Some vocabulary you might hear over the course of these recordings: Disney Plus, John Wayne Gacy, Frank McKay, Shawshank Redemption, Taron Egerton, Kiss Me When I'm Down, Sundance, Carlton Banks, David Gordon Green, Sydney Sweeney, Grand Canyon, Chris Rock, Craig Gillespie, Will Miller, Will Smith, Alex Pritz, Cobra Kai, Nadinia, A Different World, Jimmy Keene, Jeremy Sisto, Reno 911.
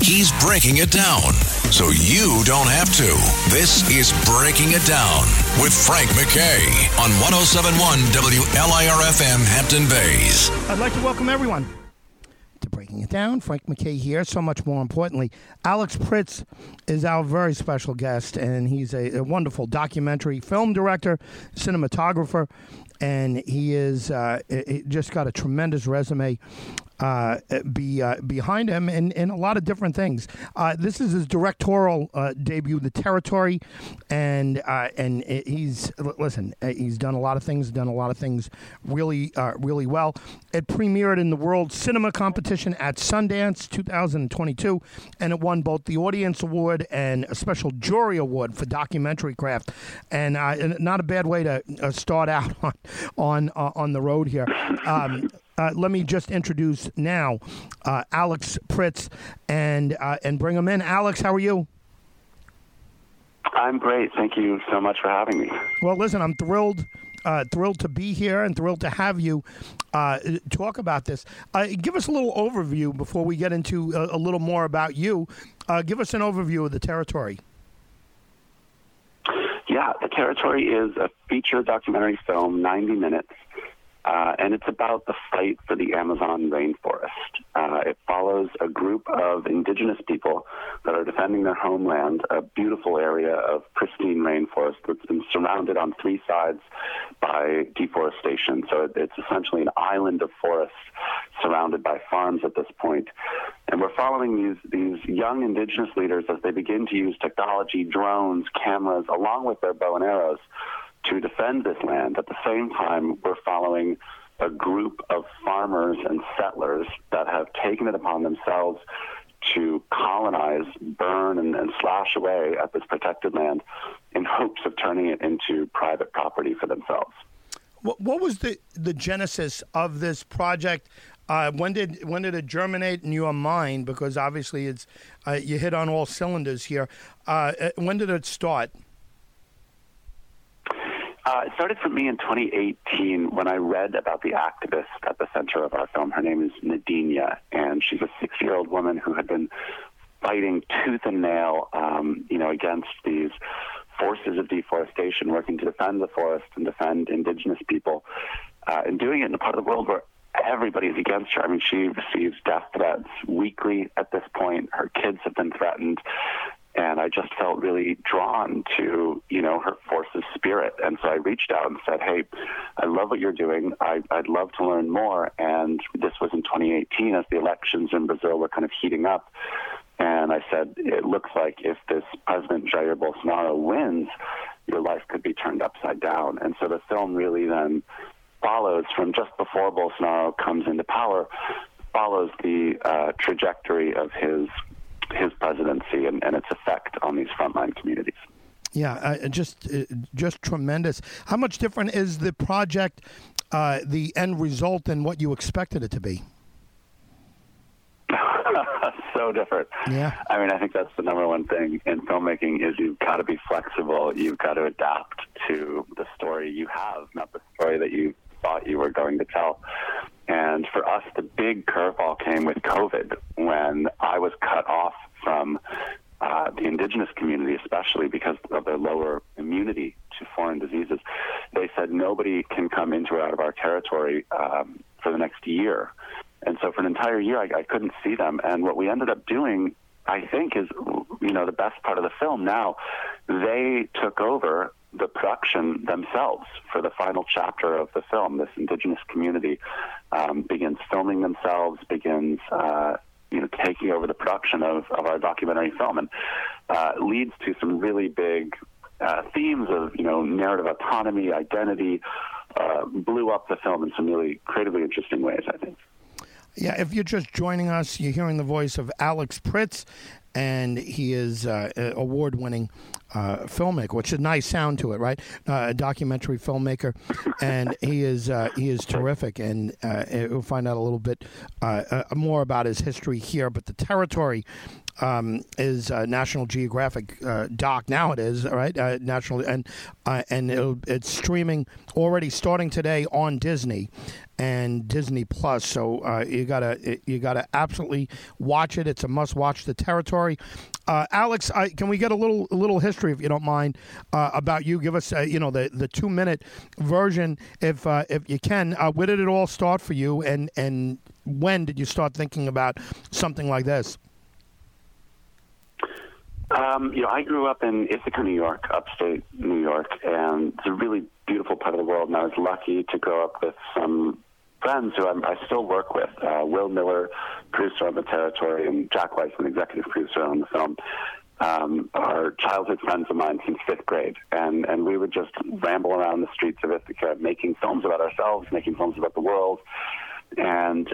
He's breaking it down, so you don't have to. This is Breaking It Down with Frank McKay on 107.1 WLIR-FM Hampton Bays. I'd like to welcome everyone to Breaking It Down. Frank McKay here. So much more importantly, Alex Pritz is our very special guest, and he's a wonderful documentary film director, cinematographer, and he is just got a tremendous resume behind him in a lot of different things. This is his directorial debut, The Territory, and he's done a lot of things, really really well. It premiered in the World Cinema Competition at Sundance 2022, and it won both the Audience Award and a Special Jury Award for Documentary Craft. And not a bad way to start out on the road here. Let me just introduce now Alex Pritz and bring him in. Alex, how are you? I'm great. Thank you so much for having me. Well, listen, I'm thrilled to be here and thrilled to have you talk about this. Give us a little overview before we get into a little more about you. Give us an overview of The Territory. Yeah, The Territory is a feature documentary film, 90 minutes. And it's about the fight for the Amazon rainforest. It follows a group of indigenous people that are defending their homeland, a beautiful area of pristine rainforest that's been surrounded on three sides by deforestation. So it's essentially an island of forest surrounded by farms at this point. And we're following these young indigenous leaders as they begin to use technology, drones, cameras, along with their bow and arrows, to defend this land. At the same time, we're following a group of farmers and settlers that have taken it upon themselves to colonize, burn, and slash away at this protected land in hopes of turning it into private property for themselves. What was the genesis of this project? When did it germinate in your mind? Because obviously it's you hit on all cylinders here. When did it start? It started for me in 2018 when I read about the activist at the center of our film. Her name is Nadinia, and she's a 60-year-old woman who had been fighting tooth and nail, against these forces of deforestation, working to defend the forest and defend indigenous people, and doing it in a part of the world where everybody's against her. I mean, she receives death threats weekly at this point. Her kids have been threatened. And I just felt really drawn to, her force's spirit. And so I reached out and said, hey, I love what you're doing. I'd love to learn more. And this was in 2018 as the elections in Brazil were kind of heating up. And I said, it looks like if this President Jair Bolsonaro wins, your life could be turned upside down. And so the film really then follows from just before Bolsonaro comes into power, follows the trajectory of his presidency and its effect on these frontline communities. Yeah, just tremendous. How much different is the project, the end result, than what you expected it to be? So different. Yeah. I mean, I think that's the number one thing in filmmaking is you've got to be flexible. You've got to adapt to the story you have, not the story that you thought you were going to tell. And for us, the big curveball came with COVID when I was cut off from the indigenous community, especially because of their lower immunity to foreign diseases. They said nobody can come into or out of our territory for the next year. And so for an entire year, I couldn't see them. And what we ended up doing, I think, is, the best part of the film now, they took over the production themselves for the final chapter of the film. This indigenous community begins filming themselves, begins taking over the production of our documentary film, and leads to some really big themes of narrative autonomy, identity. Blew up the film in some really creatively interesting ways, I think. Yeah, if you're just joining us, you're hearing the voice of Alex Pritz, and he is an award-winning filmmaker, which is a nice sound to it, right? A documentary filmmaker, and he is terrific, and we'll find out a little bit more about his history here, but The Territory is National Geographic doc. Now it is, right? National, and it's streaming already starting today on Disney and Disney Plus. So you gotta absolutely watch it. It's a must watch. The Territory. Alex, can we get a little history, if you don't mind, about you? Give us, the 2-minute version, if you can. Where did it all start for you, and when did you start thinking about something like this? I grew up in Ithaca, New York, upstate New York, and it's a really beautiful part of the world. And I was lucky to grow up with some friends who I still work with, Will Miller, producer on The Territory, and Jack Weiss, an executive producer on the film, are childhood friends of mine since fifth grade. And we would just ramble around the streets of Ithaca, making films about ourselves, making films about the world. And,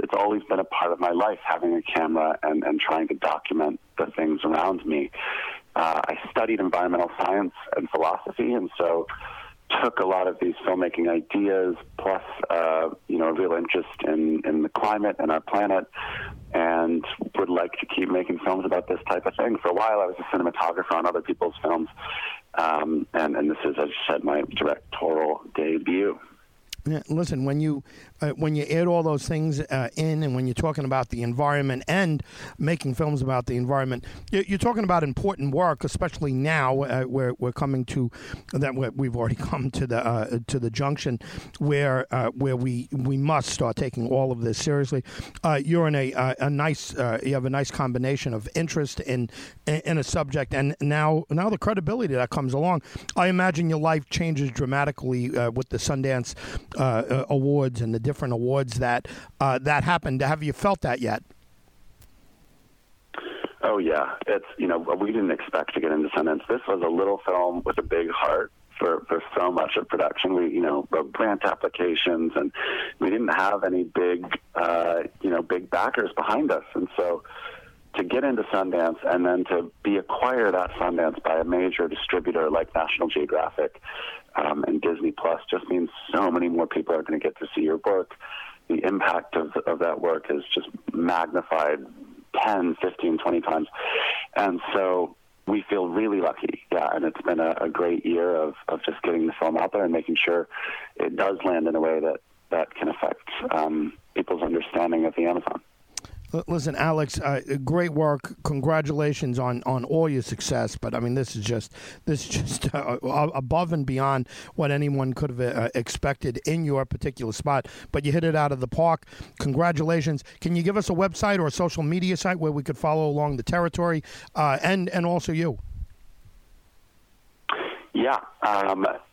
it's always been a part of my life, having a camera and trying to document the things around me. I studied environmental science and philosophy, and so took a lot of these filmmaking ideas, plus, a real interest in the climate and our planet, and would like to keep making films about this type of thing. For a while, I was a cinematographer on other people's films, and this is, as you said, my directorial debut. Yeah, listen, when you add all those things in, and when you're talking about the environment and making films about the environment, you're talking about important work, especially now we're coming to that. We've already come to the junction where we must start taking all of this seriously. You're in a nice combination of interest in a subject, and now the credibility that comes along. I imagine your life changes dramatically with the Sundance awards and the different awards that happened. Have you felt that yet? Oh yeah, it's we didn't expect to get into Sundance. This was a little film with a big heart for so much of production. We wrote grant applications, and we didn't have any big backers behind us, and so to get into Sundance and then to be acquired at Sundance by a major distributor like National Geographic and Disney Plus just means so many more people are going to get to see your work. The impact of that work is just magnified 10, 15, 20 times. And so we feel really lucky, yeah, and it's been a great year of just getting the film out there and making sure it does land in a way that can affect people's understanding of the Amazon. Listen, Alex, great work. Congratulations on all your success. But I mean, this is just above and beyond what anyone could have expected in your particular spot. But you hit it out of the park. Congratulations. Can you give us a website or a social media site where we could follow along The Territory and also you? Yeah.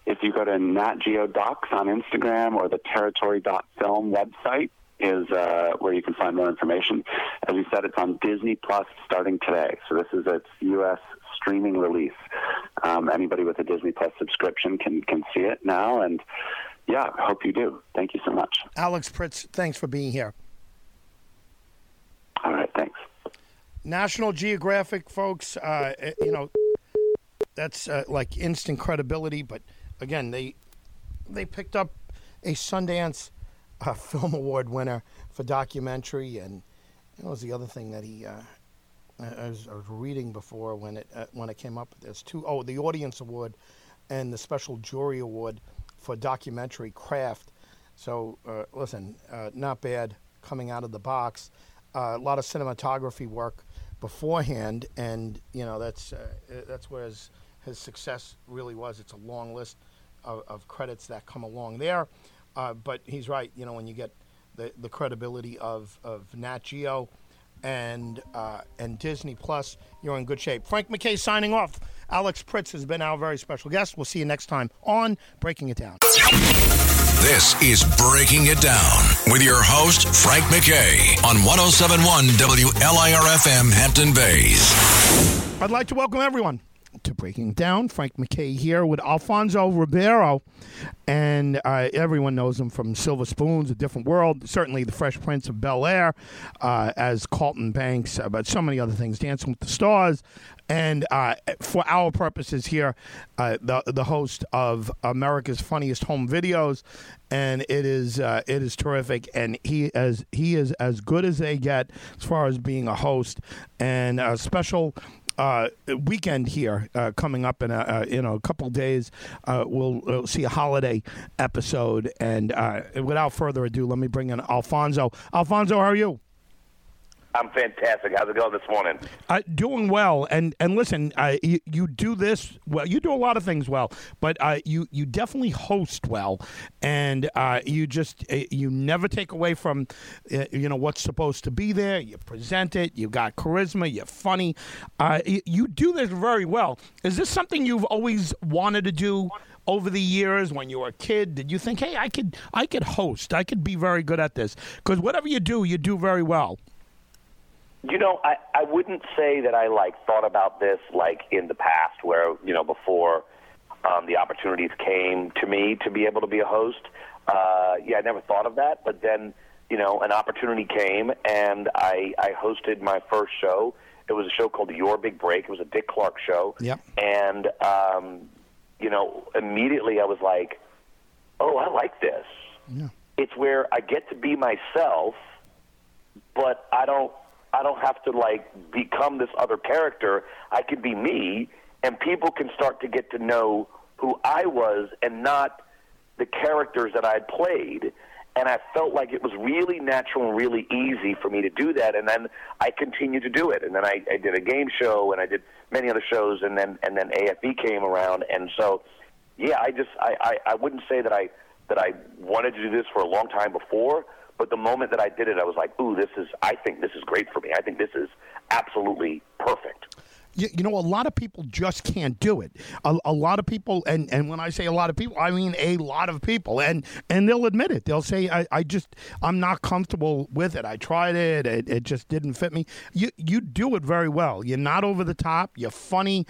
If you go to NatGeoDocs on Instagram or the territory.film website, is where you can find more information. As you said, it's on Disney Plus starting today. So this is its U.S. streaming release. Anybody with a Disney Plus subscription can see it now. And, yeah, I hope you do. Thank you so much. Alex Pritz, thanks for being here. All right, thanks. National Geographic, folks, that's like instant credibility. But, again, they picked up a Sundance film award winner for documentary, and it was the other thing that he I was reading before when it came up. There's two, the Audience Award and the Special Jury Award for documentary craft. So listen, not bad coming out of the box. A lot of cinematography work beforehand, and that's where his success really was. It's a long list of credits that come along there. But he's right, when you get the credibility of Nat Geo and Disney Plus, you're in good shape. Frank McKay signing off. Alex Pritz has been our very special guest. We'll see you next time on Breaking It Down. This is Breaking It Down with your host, Frank McKay, on 107.1 WLIR-FM Hampton Bays. I'd like to welcome everyone to Breaking Down. Frank McKay here with Alfonso Ribeiro, and everyone knows him from Silver Spoons, A Different World, certainly The Fresh Prince of Bel-Air, as Carlton Banks, but so many other things, Dancing with the Stars, and for our purposes here, the host of America's Funniest Home Videos, and it is terrific, and he is as good as they get as far as being a host, and a special weekend here coming up in a couple days. We'll see a holiday episode, and without further ado, let me bring in Alfonso. Alfonso, how are you? I'm fantastic. How's it going this morning? Doing well. And listen, you do this well. You do a lot of things well, but you definitely host well, and you just you never take away from what's supposed to be there. You present it. You got charisma. You're funny. You do this very well. Is this something you've always wanted to do over the years? When you were a kid, did you think, hey, I could host. I could be very good at this? Because whatever you do very well. You know, I wouldn't say that I, thought about this, in the past where, before the opportunities came to me to be able to be a host. I never thought of that. But then, an opportunity came, and I hosted my first show. It was a show called Your Big Break. It was a Dick Clark show. Yep. And, immediately I was like, oh, I like this. Yeah. It's where I get to be myself, but I don't have to become this other character. I could be me, and people can start to get to know who I was and not the characters that I played. And I felt like it was really natural and really easy for me to do that. And then I continued to do it. And then I did a game show, and I did many other shows. And then AFB came around. And so, yeah, I wouldn't say that I wanted to do this for a long time before. But the moment that I did it, I was like, ooh, I think this is great for me. I think this is absolutely perfect. You know, a lot of people just can't do it. A lot of people, and when I say a lot of people, I mean a lot of people. And they'll admit it. They'll say, I'm not comfortable with it. I tried it. It just didn't fit me. You do it very well. You're not over the top. You're funny.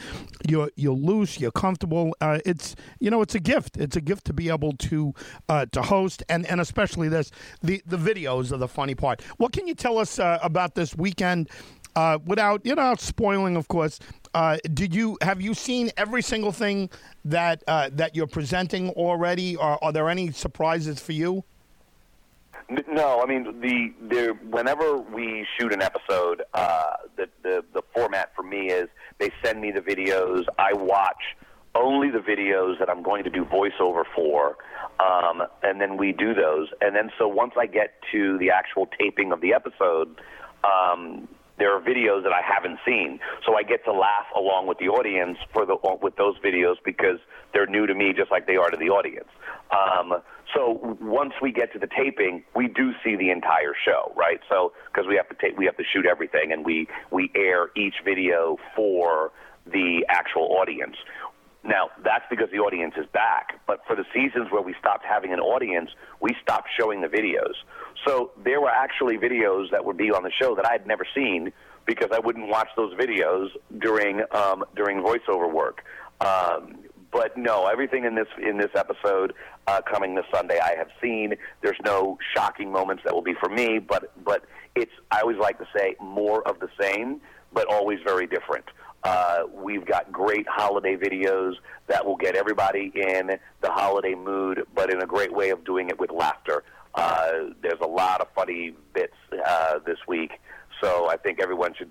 You're loose. You're comfortable. It's a gift. It's a gift to be able to host, and especially this. The videos are the funny part. What can you tell us about this weekend? Without spoiling, of course, have you seen every single thing that you're presenting already? Are there any surprises for you? No, I mean whenever we shoot an episode, the format for me is they send me the videos. I watch only the videos that I'm going to do voiceover for, and then we do those. And then so once I get to the actual taping of the episode. There are videos that I haven't seen, so I get to laugh along with the audience with those videos because they're new to me, just like they are to the audience. So once we get to the taping, we do see the entire show, right? So because we have to shoot everything, and we air each video for the actual audience. Now, that's because the audience is back, but for the seasons where we stopped having an audience, we stopped showing the videos. So there were actually videos that would be on the show that I had never seen because I wouldn't watch those videos during voiceover work. But no, everything in this episode coming this Sunday I have seen. There's no shocking moments that will be for me, but it's, I always like to say, more of the same, but always very different. We've got great holiday videos that will get everybody in the holiday mood, but in a great way of doing it with laughter. There's a lot of funny bits this week, so I think everyone should,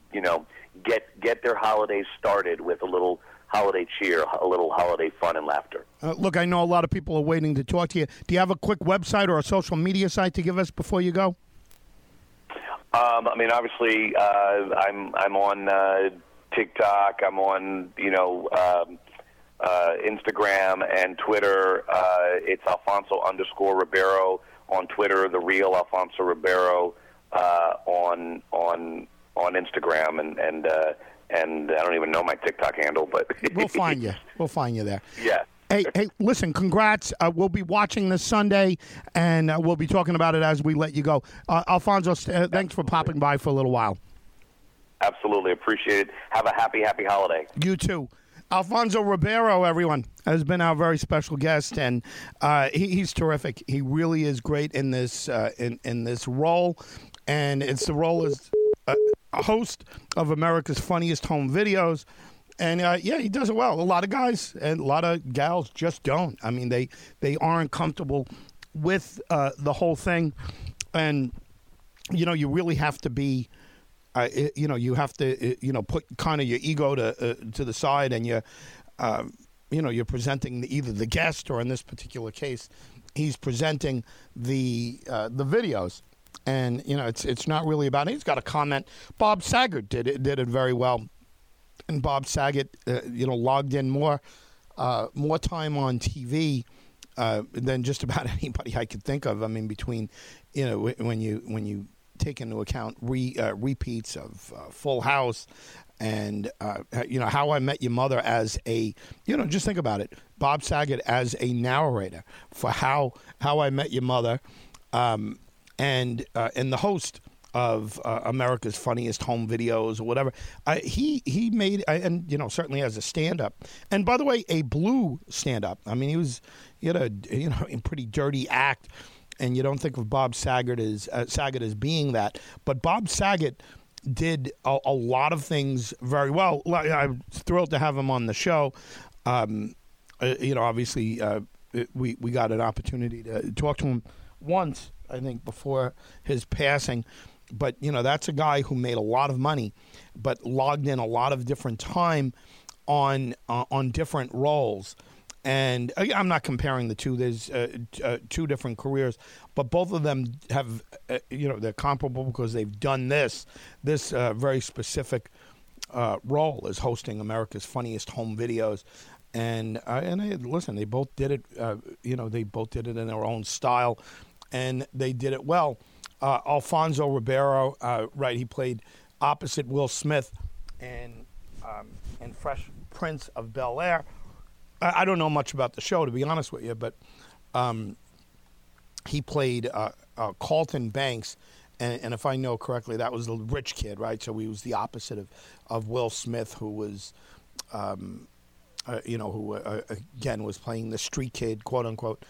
get their holidays started with a little holiday cheer, a little holiday fun and laughter. Look, I know a lot of people are waiting to talk to you. Do you have a quick website or a social media site to give us before you go? Obviously, I'm on TikTok. I'm on, Instagram and Twitter. It's Alfonso _Ribeiro on Twitter, the real Alfonso Ribeiro on Instagram, and I don't even know my TikTok handle, but we'll find you. We'll find you there. Yeah. Hey, listen, congrats. We'll be watching this Sunday, and we'll be talking about it as we let you go. Alfonso, thanks for popping by for a little while. Absolutely. Appreciate it. Have a happy holiday. You too. Alfonso Ribeiro, everyone, has been our very special guest, and he's terrific. He really is great in this in this role, and it's the role as a host of America's Funniest Home Videos. And, yeah, he does it well. A lot of guys and a lot of gals just don't. I mean, they aren't comfortable with the whole thing. And, you know, you really have to be, you know, you have to, you know, put kind of your ego to the side, and you're, you know, you're presenting either the guest, or in this particular case, he's presenting the videos. And, you know, it's not really about it. He's got a comment. Bob Saget did it very well. And Bob Saget, you know, logged in more time on TV than just about anybody I could think of. I mean, between, you know, when you take into account repeats of Full House and, you know, How I Met Your Mother as a, you know, just think about it. Bob Saget as a narrator for How I Met Your Mother, and the host of America's Funniest Home Videos or whatever. He made, and, you know, certainly as a stand-up. And, by the way, a blue stand-up. I mean, he had a pretty dirty act, and you don't think of Bob Saget as being that. But Bob Saget did a lot of things very well. I'm thrilled to have him on the show. You know, obviously, we got an opportunity to talk to him once, I think, before his passing. But, you know, that's a guy who made a lot of money, but logged in a lot of different time on different roles. And I'm not comparing the two. There's two different careers, but both of them have, you know, they're comparable because they've done this very specific role as hosting America's Funniest Home Videos. And they both did it. You know, they both did it in their own style, and they did it well. Alfonso Ribeiro, right? He played opposite Will Smith in Fresh Prince of Bel-Air. I don't know much about the show, to be honest with you, but he played Carlton Banks, and if I know correctly, that was the rich kid, right? So he was the opposite of Will Smith, who was, you know, who again was playing the street kid, quote unquote.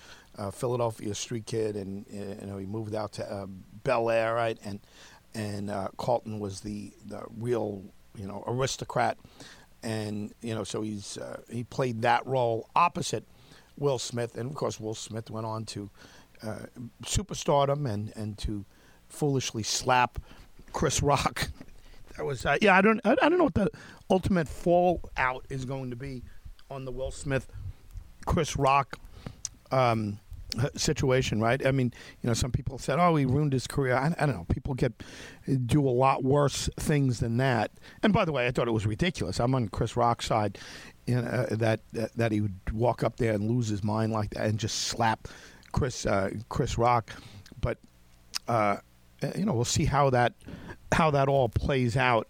Philadelphia street kid, and you know, he moved out to Bel-Air, right? And Carlton was the real, you know, aristocrat, and you know, so he's he played that role opposite Will Smith, and of course Will Smith went on to superstardom and to foolishly slap Chris Rock. That was yeah. I don't know what the ultimate fallout is going to be on the Will Smith Chris Rock situation, right? I mean, you know, some people said, oh, he ruined his career. I don't know. People do a lot worse things than that. And by the way, I thought it was ridiculous. I'm on Chris Rock's side, you know, that he would walk up there and lose his mind like that and just slap Chris Rock. But, you know, we'll see how that all plays out.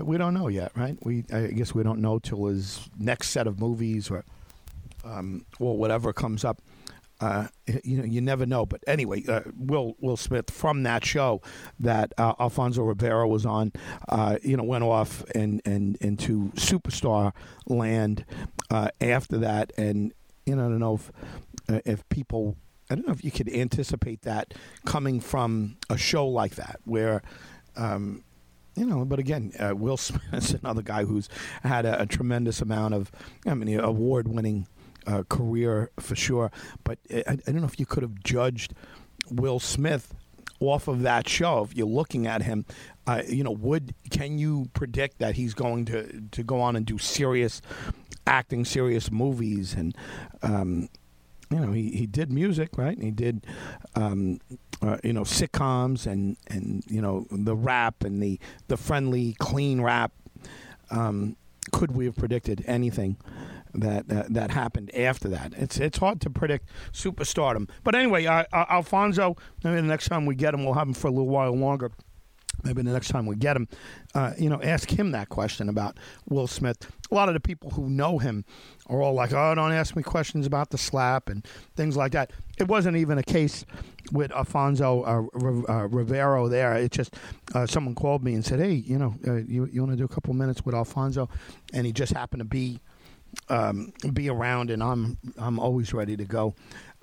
We don't know yet, right? I guess we don't know till his next set of movies or whatever comes up. You know, you never know. But anyway, Will Smith from that show that Alfonso Ribeiro was on, you know, went off and into superstar land after that. And, you know, I don't know if people, I don't know if you could anticipate that coming from a show like that where, you know, but again, Will Smith's another guy who's had a tremendous amount of, I mean, award-winning career for sure, but I don't know if you could have judged Will Smith off of that show. If you're looking at him, you know, can you predict that he's going to go on and do serious acting, serious movies? And you know, he did music, right? And he did you know, sitcoms and you know, the rap and the friendly, clean rap. Could we have predicted anything that happened after that? It's hard to predict superstardom. But anyway, Alfonso, maybe the next time we get him, we'll have him for a little while longer. Maybe the next time we get him, you know, ask him that question about Will Smith. A lot of the people who know him are all like, oh, don't ask me questions about the slap and things like that. It wasn't even a case with Alfonso Ribeiro there. It just someone called me and said, hey, you know, you want to do a couple minutes with Alfonso? And he just happened to be be around, and I'm always ready to go.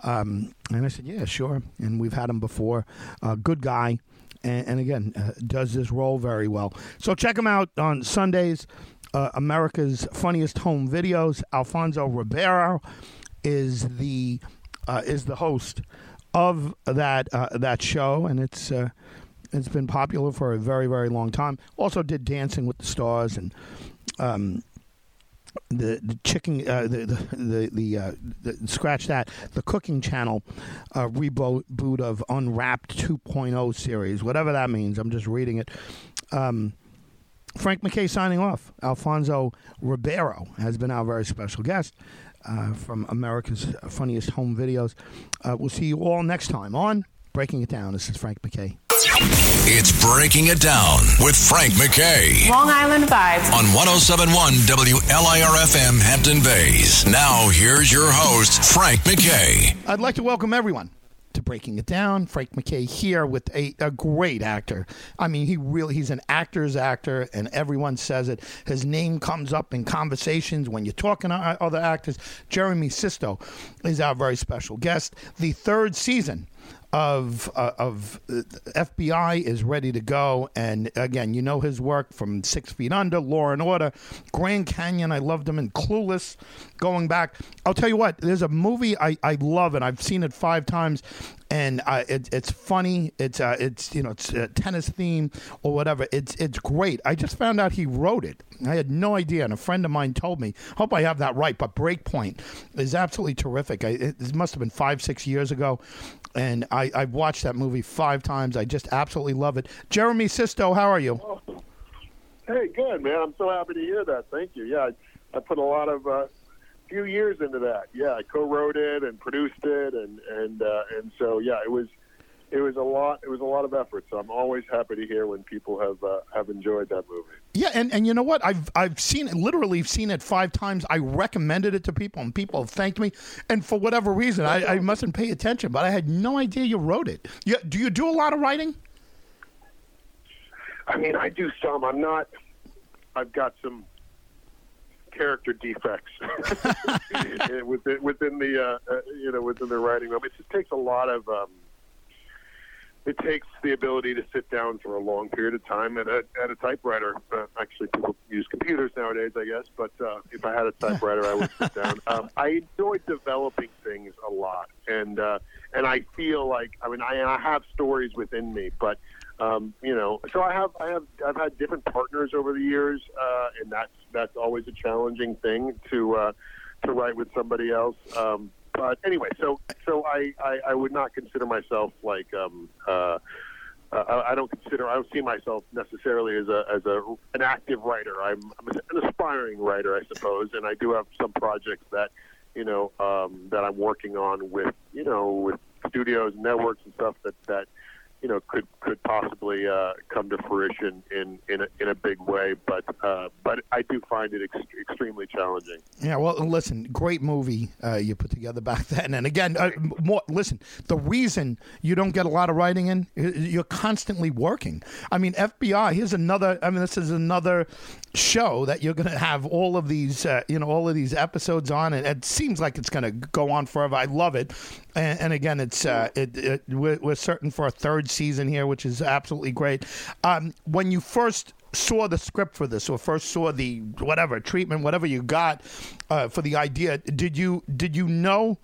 And I said, yeah, sure. And we've had him before. Good guy. And again, does this role very well. So check him out on Sundays. America's Funniest Home Videos. Alfonso Ribeiro is the host of that show, and it's been popular for a very, very long time. Also did Dancing with the Stars and the Cooking Channel reboot of Unwrapped 2.0 series, whatever that means. I'm just reading it. Frank McKay signing off. Alfonso Ribeiro has been our very special guest from America's Funniest Home Videos. We'll see you all next time on Breaking It Down. This is Frank McKay. It's Breaking It Down with Frank McKay. Long Island vibes. On 107.1 WLIR-FM Hampton Bays. Now here's your host, Frank McKay. I'd like to welcome everyone to Breaking It Down. Frank McKay here with a great actor. I mean, he's an actor's actor, and everyone says it. His name comes up in conversations when you're talking to other actors. Jeremy Sisto is our very special guest. The third season of FBI is ready to go, and again, you know his work from 6 Feet Under, Law and Order, Grand Canyon. I loved him in Clueless. Going back, I'll tell you what, there's a movie I love, and I've seen it 5 times, and it's funny. It's a tennis theme or whatever. It's great. I just found out he wrote it. I had no idea, and a friend of mine told me. Hope I have that right. But Breakpoint is absolutely terrific. It must have been 5-6 years ago. And I've watched that movie 5 times. I just absolutely love it. Jeremy Sisto, how are you? Awesome. Hey, good, man. I'm so happy to hear that. Thank you. Yeah, I put a lot of few years into that. Yeah, I co-wrote it and produced it, and so yeah, it was a lot. It was a lot of effort. So I'm always happy to hear when people have enjoyed that movie. Yeah, and you know what? I've seen it, literally seen it 5 times. I recommended it to people, and people have thanked me. And for whatever reason, I mustn't pay attention, but I had no idea you wrote it. Yeah, do you do a lot of writing? I mean, I do some. I'm not. I've got some character defects within the writing room. It just takes a lot of. It takes the ability to sit down for a long period of time at a typewriter. Actually, people use computers nowadays, I guess. But if I had a typewriter, I would sit down. I enjoy developing things a lot, and I feel like I have stories within me, but so I've had different partners over the years, and that's always a challenging thing to write with somebody else. But anyway, so I would not consider myself like I don't see myself necessarily as an active writer. I'm an aspiring writer, I suppose, and I do have some projects that that I'm working on with with studios, networks, and stuff that could possibly come to fruition in a big way, but I do find it extremely challenging. Yeah, well, listen, great movie you put together back then, and again, the reason you don't get a lot of writing in, you're constantly working. I mean, FBI. This is another show that you're going to have all of these, all of these episodes on, and it seems like it's going to go on forever. I love it, and again, it's we're certain for a third season here, which is absolutely great. When you first saw the script for this, or first saw the treatment you got for the idea, did you know,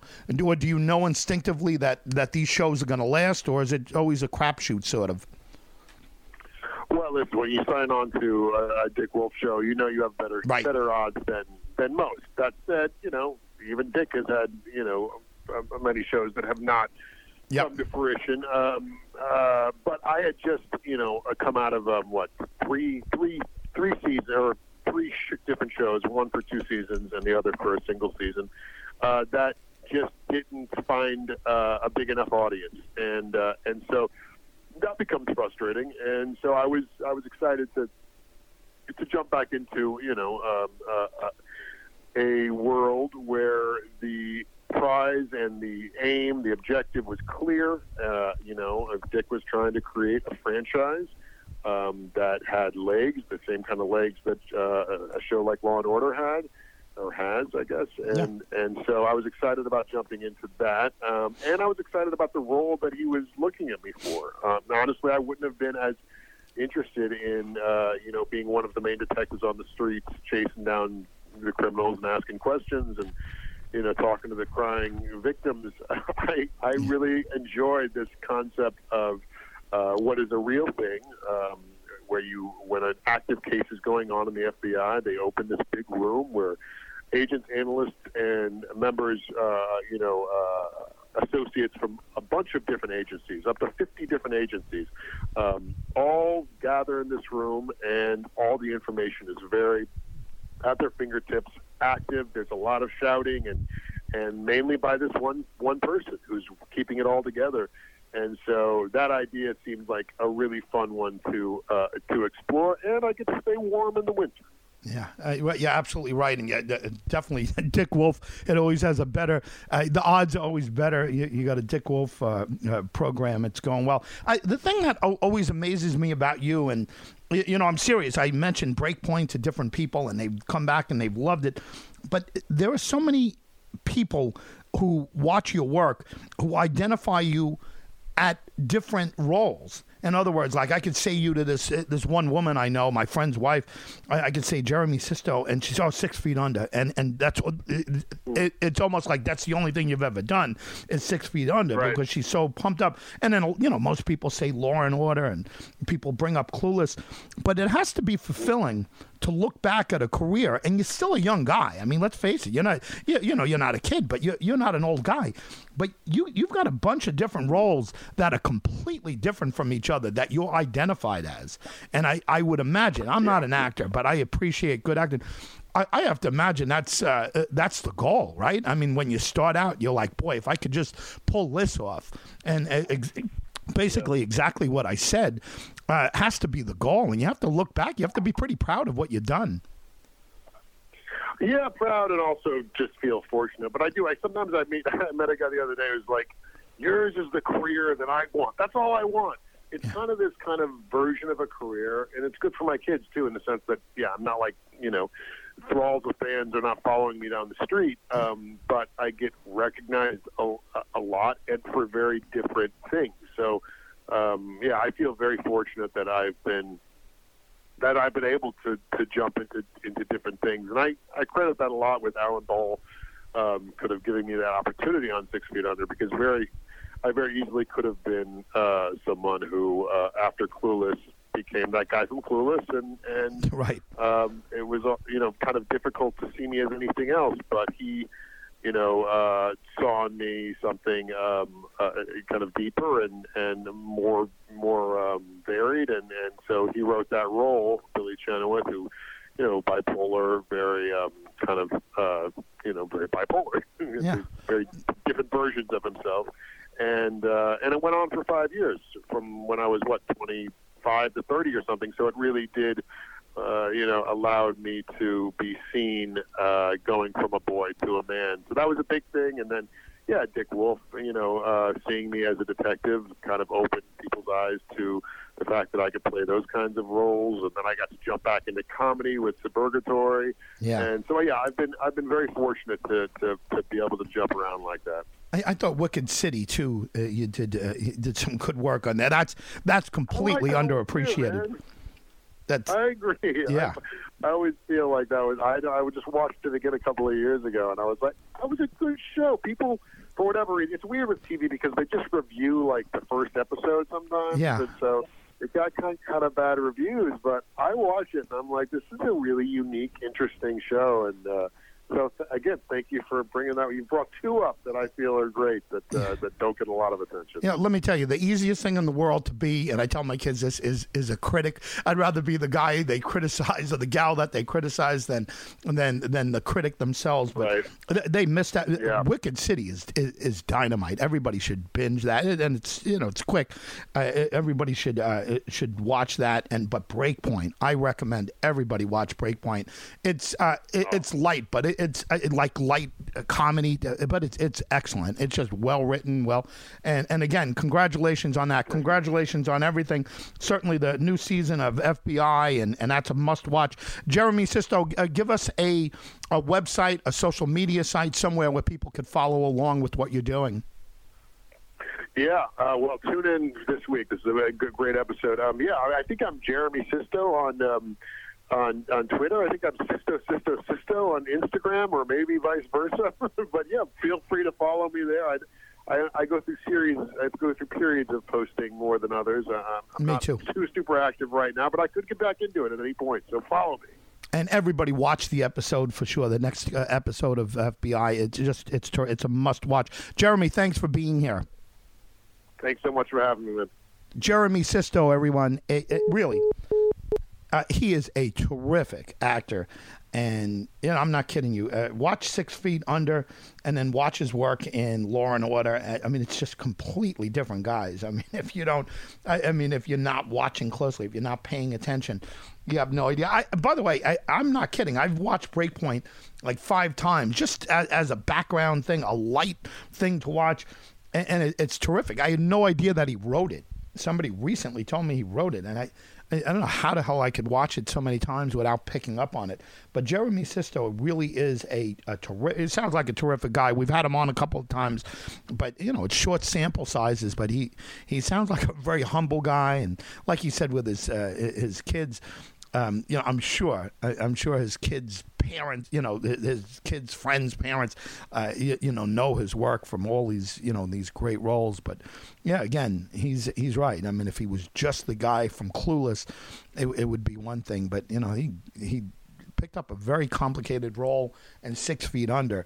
or do you know instinctively that these shows are going to last, or is it always a crapshoot sort of? Well, listen, when you sign on to a Dick Wolf show, you have better odds than most. That said, even Dick has had many shows that have not. Yep. Come to fruition, but I had just come out of three seasons, or different shows, one for 2 seasons and the other for a single season, that just didn't find a big enough audience, and so that becomes frustrating. And so I was excited to jump back into a world where the prize and the aim, the objective was clear. Dick was trying to create a franchise that had legs, the same kind of legs that a show like Law and Order had, or has, I guess. And and so I was excited about jumping into that. And I was excited about the role that he was looking at me for. Honestly, I wouldn't have been as interested in, you know, being one of the main detectives on the streets, chasing down the criminals and asking questions and, you know, talking to the crying victims. I really enjoyed this concept of what is a real thing, where you, when an active case is going on in the FBI, they open this big room where agents, analysts, and members, you know, associates from a bunch of different agencies, up to 50 different agencies, all gather in this room, and all the information is very at their fingertips, active. There's a lot of shouting, and mainly by this one person who's keeping it all together. And so that idea seemed like a really fun one to explore, and I get to stay warm in the winter. Yeah, you're absolutely right, and yeah, definitely Dick Wolf. It always has a better. The odds are always better. You got a Dick Wolf program. It's going well. The thing that always amazes me about you, and you know, I'm serious. I mentioned Breakpoint to different people, and they've come back and they've loved it. But there are so many people who watch your work who identify you at different roles. In other words, like I could say you to this one woman I know, my friend's wife. I could say Jeremy Sisto, and she's 6 feet under, and that's it's almost like that's the only thing you've ever done is 6 feet under, right? Because she's so pumped up. And then, you know, most people say Law and Order, and people bring up Clueless, but it has to be fulfilling to look back at a career, and you're still a young guy. I mean, let's face it, you're not a kid, but you're not an old guy. But you've got a bunch of different roles that are completely different from each other that you're identified as. And I would imagine, I'm not an actor, but I appreciate good acting. I have to imagine that's the goal, right? I mean, when you start out, you're like, boy, if I could just pull this off, and basically exactly what I said has to be the goal. And you have to look back. You have to be pretty proud of what you've done. Yeah, proud, and also just feel fortunate. But I do. I met a guy the other day who's like, yours is the career that I want. That's all I want. It's kind of this kind of version of a career, and it's good for my kids, too, in the sense that, yeah, I'm not like, you know, thralls of fans are not following me down the street, but I get recognized a lot and for very different things. So, yeah, I feel very fortunate that I've been able to jump into different things. And I credit that a lot with Alan Ball could have given me that opportunity on 6 feet Under, because I very easily could have been someone who, after Clueless, became that guy from Clueless, and right. It was, you know, kind of difficult to see me as anything else, but he, you know, saw in me something kind of deeper and more varied, and so he wrote that role, Billy Chenoweth, who, you know, bipolar, very kind of, you know, very bipolar, very different versions of himself, and it went on for 5 years, from when I was 25 to 30 or something. So it really did, you know, allowed me to be seen going from a boy to a man. So that was a big thing. And then, yeah, Dick Wolf, you know, seeing me as a detective kind of opened people's eyes to the fact that I could play those kinds of roles. And then I got to jump back into comedy with Suburgatory. Yeah. And so, yeah, I've been very fortunate to be able to jump around like that. I thought Wicked City too. You did some good work on that. That's completely underappreciated. I agree. Yeah. I always feel like that was. I just watched it again a couple of years ago, and I was like, that was a good show. People, for whatever reason, it's weird with TV because they just review like the first episode sometimes. Yeah. And so it got kind of bad reviews, but I watch it and I'm like, this is a really unique, interesting show, and. So, again, thank you for bringing that. You brought two up that I feel are great that don't get a lot of attention. Yeah, let me tell you, the easiest thing in the world to be, and I tell my kids this, is a critic. I'd rather be the guy they criticize or the gal that they criticize than the critic themselves. But right. They missed that. Yeah. Wicked City is dynamite. Everybody should binge that, and it's, you know, it's quick. Everybody should watch that. But Breakpoint, I recommend everybody watch Breakpoint. It's light, but it. it's like light comedy, but it's excellent. It's just well written, and again, congratulations on that. Congratulations on everything. Certainly the new season of FBI, and that's a must watch. Jeremy Sisto, give us a website, a social media site, somewhere where people could follow along with what you're doing. Yeah, well, tune in this week. This is a great episode. Yeah, I think I'm Jeremy Sisto on Twitter. I think I'm Sisto on Instagram, or maybe vice versa. But yeah, feel free to follow me there. I go through periods of posting more than others. I'm me not too. Super active right now, but I could get back into it at any point. So follow me. And everybody watch the episode for sure. The next episode of FBI. It's a must watch. Jeremy, thanks for being here. Thanks so much for having me, man. Jeremy Sisto, everyone. Really, he is a terrific actor. And, you know, I'm not kidding you. Watch 6 Feet Under and then watch his work in Law and Order. I mean, it's just completely different guys. I mean, if you don't, if you're not watching closely, if you're not paying attention, you have no idea. By the way, I'm not kidding. I've watched Breakpoint like 5 times just as a background thing, a light thing to watch. And it's terrific. I had no idea that he wrote it. Somebody recently told me he wrote it, and I don't know how the hell I could watch it so many times without picking up on it. But Jeremy Sisto really is it sounds like a terrific guy. We've had him on a couple of times, but, you know, it's short sample sizes, but he sounds like a very humble guy. And like he said with his kids, you know, I'm sure his kids' parents, you know, his kids' friends' parents, know his work from all these, you know, these great roles. But yeah, again, he's right. I mean, if he was just the guy from Clueless, it would be one thing. But you know, he picked up a very complicated role in 6 Feet Under.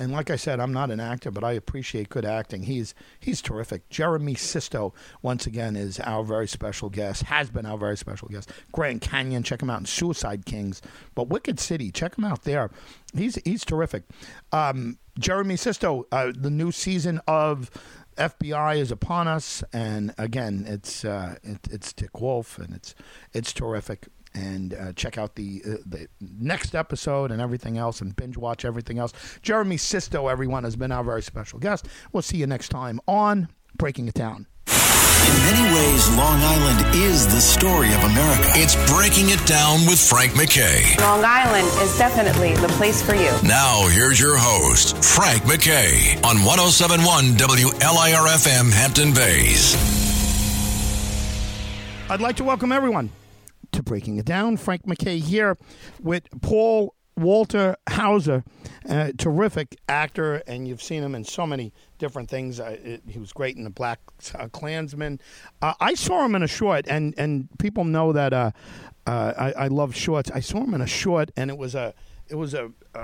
And like I said, I'm not an actor, but I appreciate good acting. He's terrific. Jeremy Sisto, once again, is our very special guest, has been our very special guest. Grand Canyon, check him out, in Suicide Kings. But Wicked City, check him out there. He's terrific. Jeremy Sisto, the new season of FBI is upon us. And again, it's Dick Wolf, and it's terrific. And check out the next episode and everything else, and binge watch everything else. Jeremy Sisto, everyone, has been our very special guest. We'll see you next time on Breaking It Down. In many ways, Long Island is the story of America. It's Breaking It Down with Frank McKay. Long Island is definitely the place for you. Now, here's your host, Frank McKay, on 107.1 WLIR-FM Hampton Bays. I'd like to welcome everyone to Breaking It Down. Frank McKay here with Paul Walter Hauser, a terrific actor, and you've seen him in so many different things. He was great in The Black Klansman. I saw him in a short, and people know that I love shorts. I saw him in a short, and it was a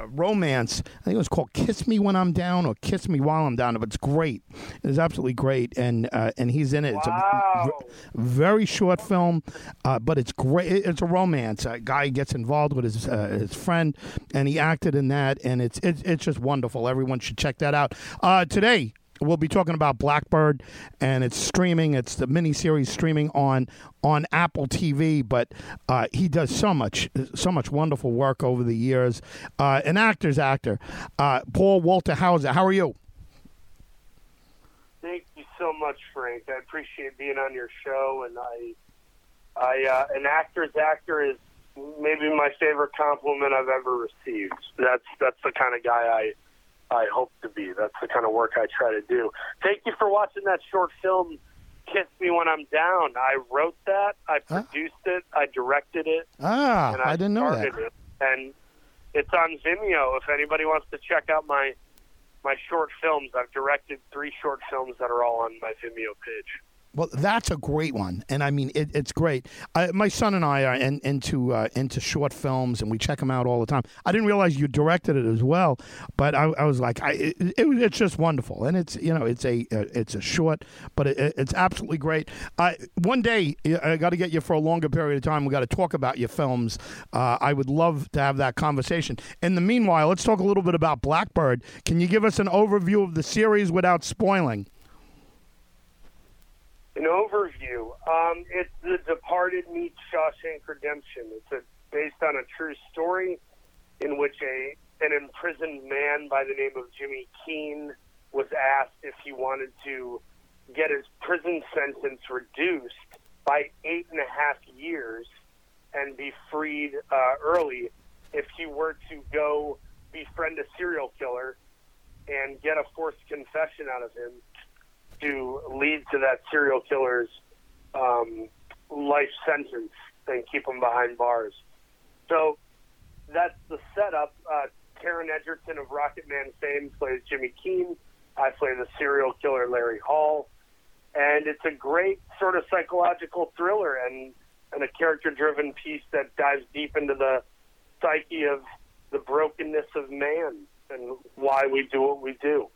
romance. I think it was called "Kiss Me When I'm Down" or "Kiss Me While I'm Down." But it's great. It is absolutely great, and he's in it. It's a very short film, but it's great. It's a romance. A guy gets involved with his friend, and he acted in that, and it's just wonderful. Everyone should check that out. Today we'll be talking about Blackbird, and it's streaming. It's the miniseries streaming on Apple TV, but he does so much wonderful work over the years. An actor's actor. Paul Walter Hauser, how are you? Thank you so much, Frank. I appreciate being on your show, and an actor's actor is maybe my favorite compliment I've ever received. That's the kind of guy I hope to be. That's the kind of work I try to do. Thank you for watching that short film, Kiss Me When I'm Down. I wrote that. I produced it. I directed it. And I didn't know that. It. And it's on Vimeo. If anybody wants to check out my short films, I've directed 3 short films that are all on my Vimeo page. Well, that's a great one, and I mean, it's great. My son and I are into short films, and we check them out all the time. I didn't realize you directed it as well, but I was like, it's just wonderful, and it's, you know, it's a short, but it's absolutely great. One day, I got to get you for a longer period of time. We got to talk about your films. I would love to have that conversation. In the meanwhile, let's talk a little bit about Blackbird. Can you give us an overview of the series without spoiling? An overview. It's The Departed meets Shawshank Redemption. It's based on a true story in which a an imprisoned man by the name of Jimmy Keene was asked if he wanted to get his prison sentence reduced by 8.5 years and be freed early if he were to go befriend a serial killer and get a forced confession out of him to lead to that serial killer's life sentence and keep him behind bars. So that's the setup. Taron Egerton of Rocketman fame plays Jimmy Keene. I play the serial killer Larry Hall. And it's a great sort of psychological thriller and a character-driven piece that dives deep into the psyche of the brokenness of man and why we do what we do.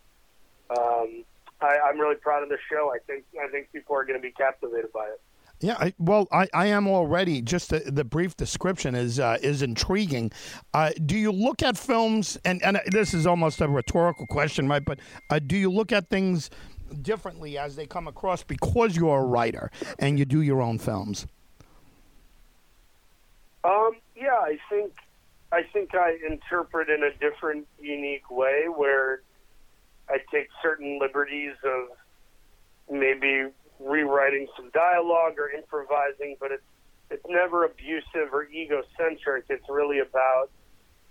I'm really proud of the show. I think people are going to be captivated by it. Yeah, I am already. Just the brief description is intriguing. Do you look at films, and this is almost a rhetorical question, right? But do you look at things differently as they come across because you're a writer and you do your own films? Yeah, I think I interpret in a different, unique way where I take certain liberties of maybe rewriting some dialogue or improvising, but it's never abusive or egocentric. It's really about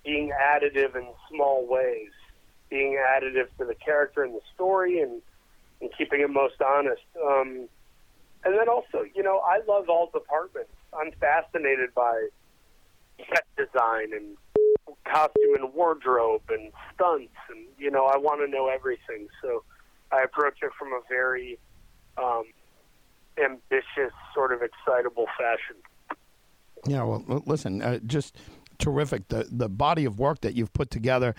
being additive in small ways, being additive to the character and the story and keeping it most honest. And then also, you know, I love all departments. I'm fascinated by set design and costume and wardrobe and stunts, and, you know, I want to know everything. So I approach it from a very ambitious, sort of excitable fashion. Yeah, well, listen, just terrific. The body of work that you've put together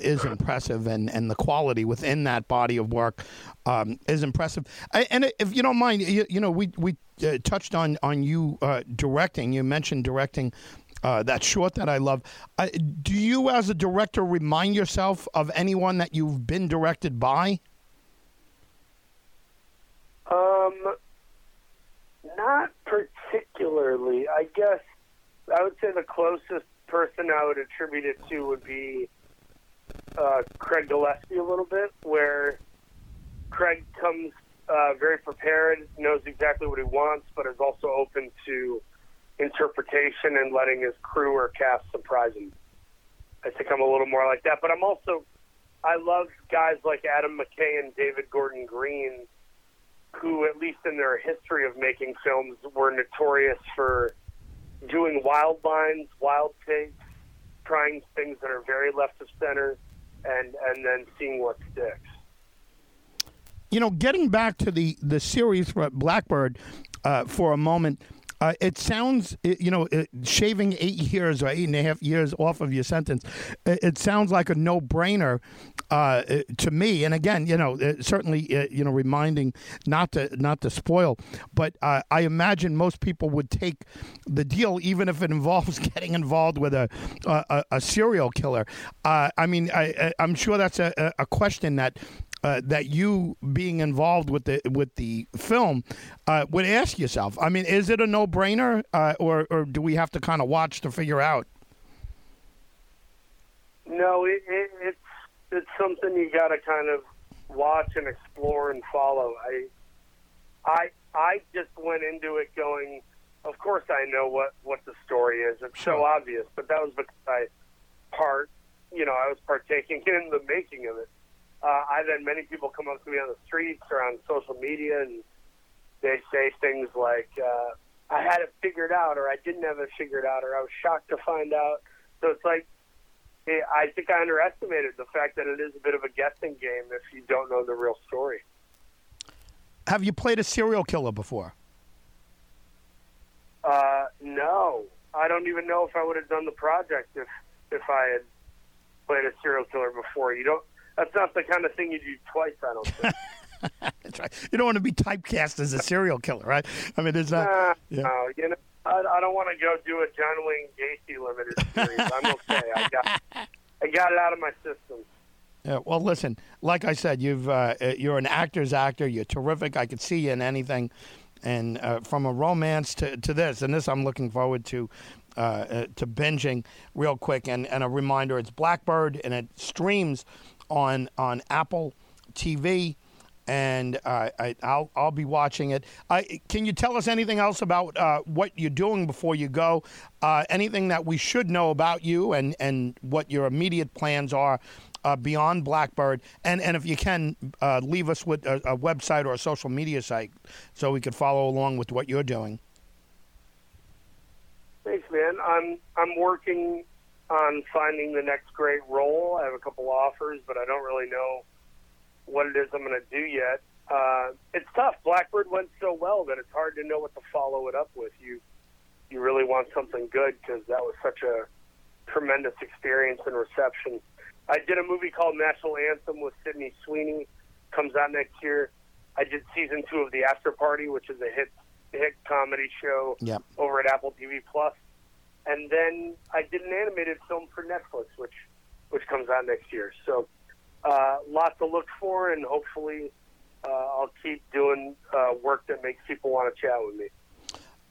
is impressive, and the quality within that body of work is impressive. And if you don't mind, you know, we touched on you directing. You mentioned directing that short that I love. Do you, as a director, remind yourself of anyone that you've been directed by? Not particularly. I guess I would say the closest person I would attribute it to would be Craig Gillespie a little bit, where Craig comes very prepared, knows exactly what he wants, but is also open to interpretation and letting his crew or cast surprise him. I think I'm a little more like that, but I love guys like Adam McKay and David Gordon Green, who, at least in their history of making films, were notorious for doing wild lines, wild takes, trying things that are very left of center, and then seeing what sticks. You know, getting back to the series Blackbird for a moment, it sounds, you know, shaving 8 years or 8.5 years off of your sentence, it sounds like a no-brainer to me. And again, you know, certainly, you know, reminding not to spoil, but I imagine most people would take the deal, even if it involves getting involved with a serial killer. I mean, I'm sure that's a question that. That you being involved with the film would ask yourself. I mean, is it a no-brainer, or do we have to kind of watch to figure out? No, it's something you got to kind of watch and explore and follow. I just went into it going, of course I know what the story is. It's so obvious, but that was because I was partaking in the making of it. I've had many people come up to me on the streets or on social media, and they say things like, I had it figured out, or I didn't have it figured out, or I was shocked to find out. So it's like, I think I underestimated the fact that it is a bit of a guessing game if you don't know the real story. Have you played a serial killer before? No. I don't even know if I would have done the project if I had played a serial killer before. That's not the kind of thing you do twice, I don't think. That's right. You don't want to be typecast as a serial killer, right? I mean, there's not... Yeah. No, you know, I don't want to go do a John Wayne Gacy limited series. I'm okay. I got it out of my system. Yeah, well, listen, like I said, you're an actor's actor. You're terrific. I could see you in anything. And from a romance to this, I'm looking forward to to binging real quick. And a reminder, it's Blackbird, and it streams on Apple TV. And I'll be watching it. Can you tell us anything else about what you're doing before you go? Anything that we should know about you and what your immediate plans are beyond Blackbird? And if you can, leave us with a website or a social media site so we could follow along with what you're doing. Thanks, man. I'm working on finding the next great role. I have a couple offers, but I don't really know what it is I'm going to do yet. It's tough. Blackbird went so well that it's hard to know what to follow it up with. You really want something good because that was such a tremendous experience and reception. I did a movie called National Anthem with Sydney Sweeney. Comes out next year. I did season 2 of The After Party, which is a hit comedy show over at Apple TV Plus. And then I did an animated film for Netflix, which comes out next year. So lot to look for, and hopefully I'll keep doing work that makes people want to chat with me.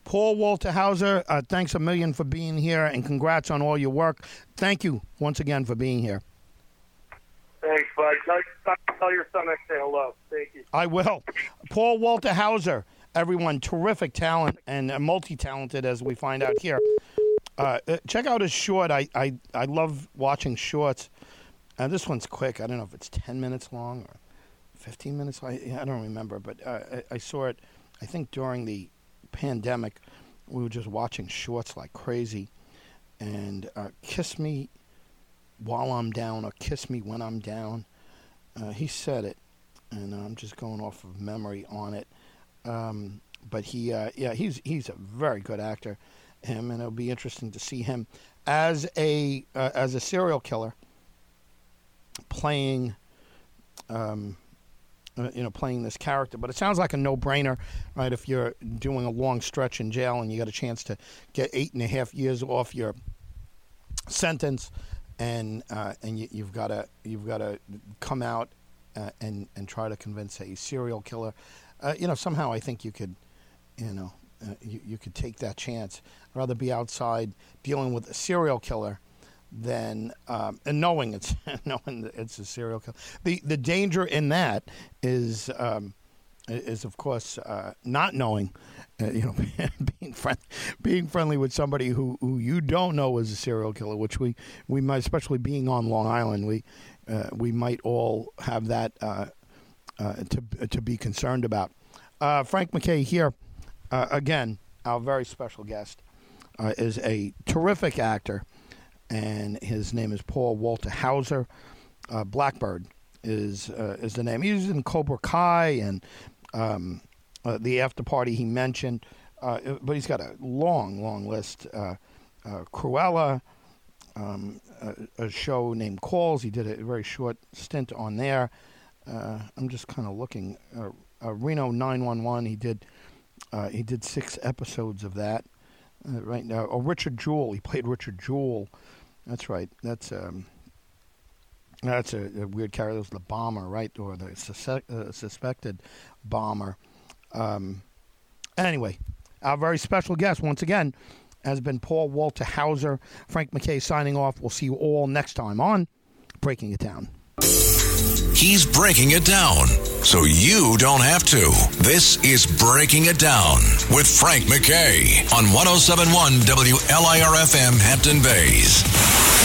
Paul Walter Hauser, thanks a million for being here, and congrats on all your work. Thank you once again for being here. Thanks, bud. Tell your son I say hello. Thank you. I will. Paul Walter Hauser, everyone, terrific talent and multi-talented, as we find out here. Check out his short. I love watching shorts. This one's quick. I don't know if it's 10 minutes long or 15 minutes long. I don't remember, but I saw it, I think, during the pandemic. We were just watching shorts like crazy. And Kiss Me While I'm Down, or Kiss Me When I'm Down. He said it, and I'm just going off of memory on it. But he, he's a very good actor, him, and it'll be interesting to see him as a serial killer, playing playing this character. But it sounds like a no-brainer, right? If you're doing a long stretch in jail and you got a chance to get 8.5 years off your sentence, and you've got to come out and try to convince a serial killer, somehow I think you could take that chance. I'd rather be outside dealing with a serial killer than and knowing it's a serial killer. The danger in that is of course not knowing, being friendly with somebody who you don't know is a serial killer, which we might, especially being on Long Island, we might all have that to be concerned about. Frank McKay here, again, our very special guest, is a terrific actor. And his name is Paul Walter Hauser. Blackbird is the name. He was in Cobra Kai and The After Party he mentioned. But he's got a long, long list. Cruella, a show named Calls. He did a very short stint on there. I'm just kind of looking. Reno 911, he did 6 episodes of that. Right now, Richard Jewell. He played Richard Jewell. That's right. That's a weird character. That was the bomber, right, or the suspected bomber. Anyway, our very special guest once again has been Paul Walter Hauser. Frank McKay signing off. We'll see you all next time on Breaking It Down. He's breaking it down so you don't have to. This is Breaking It Down with Frank McKay on 107.1 WLIR-FM Hampton Bays.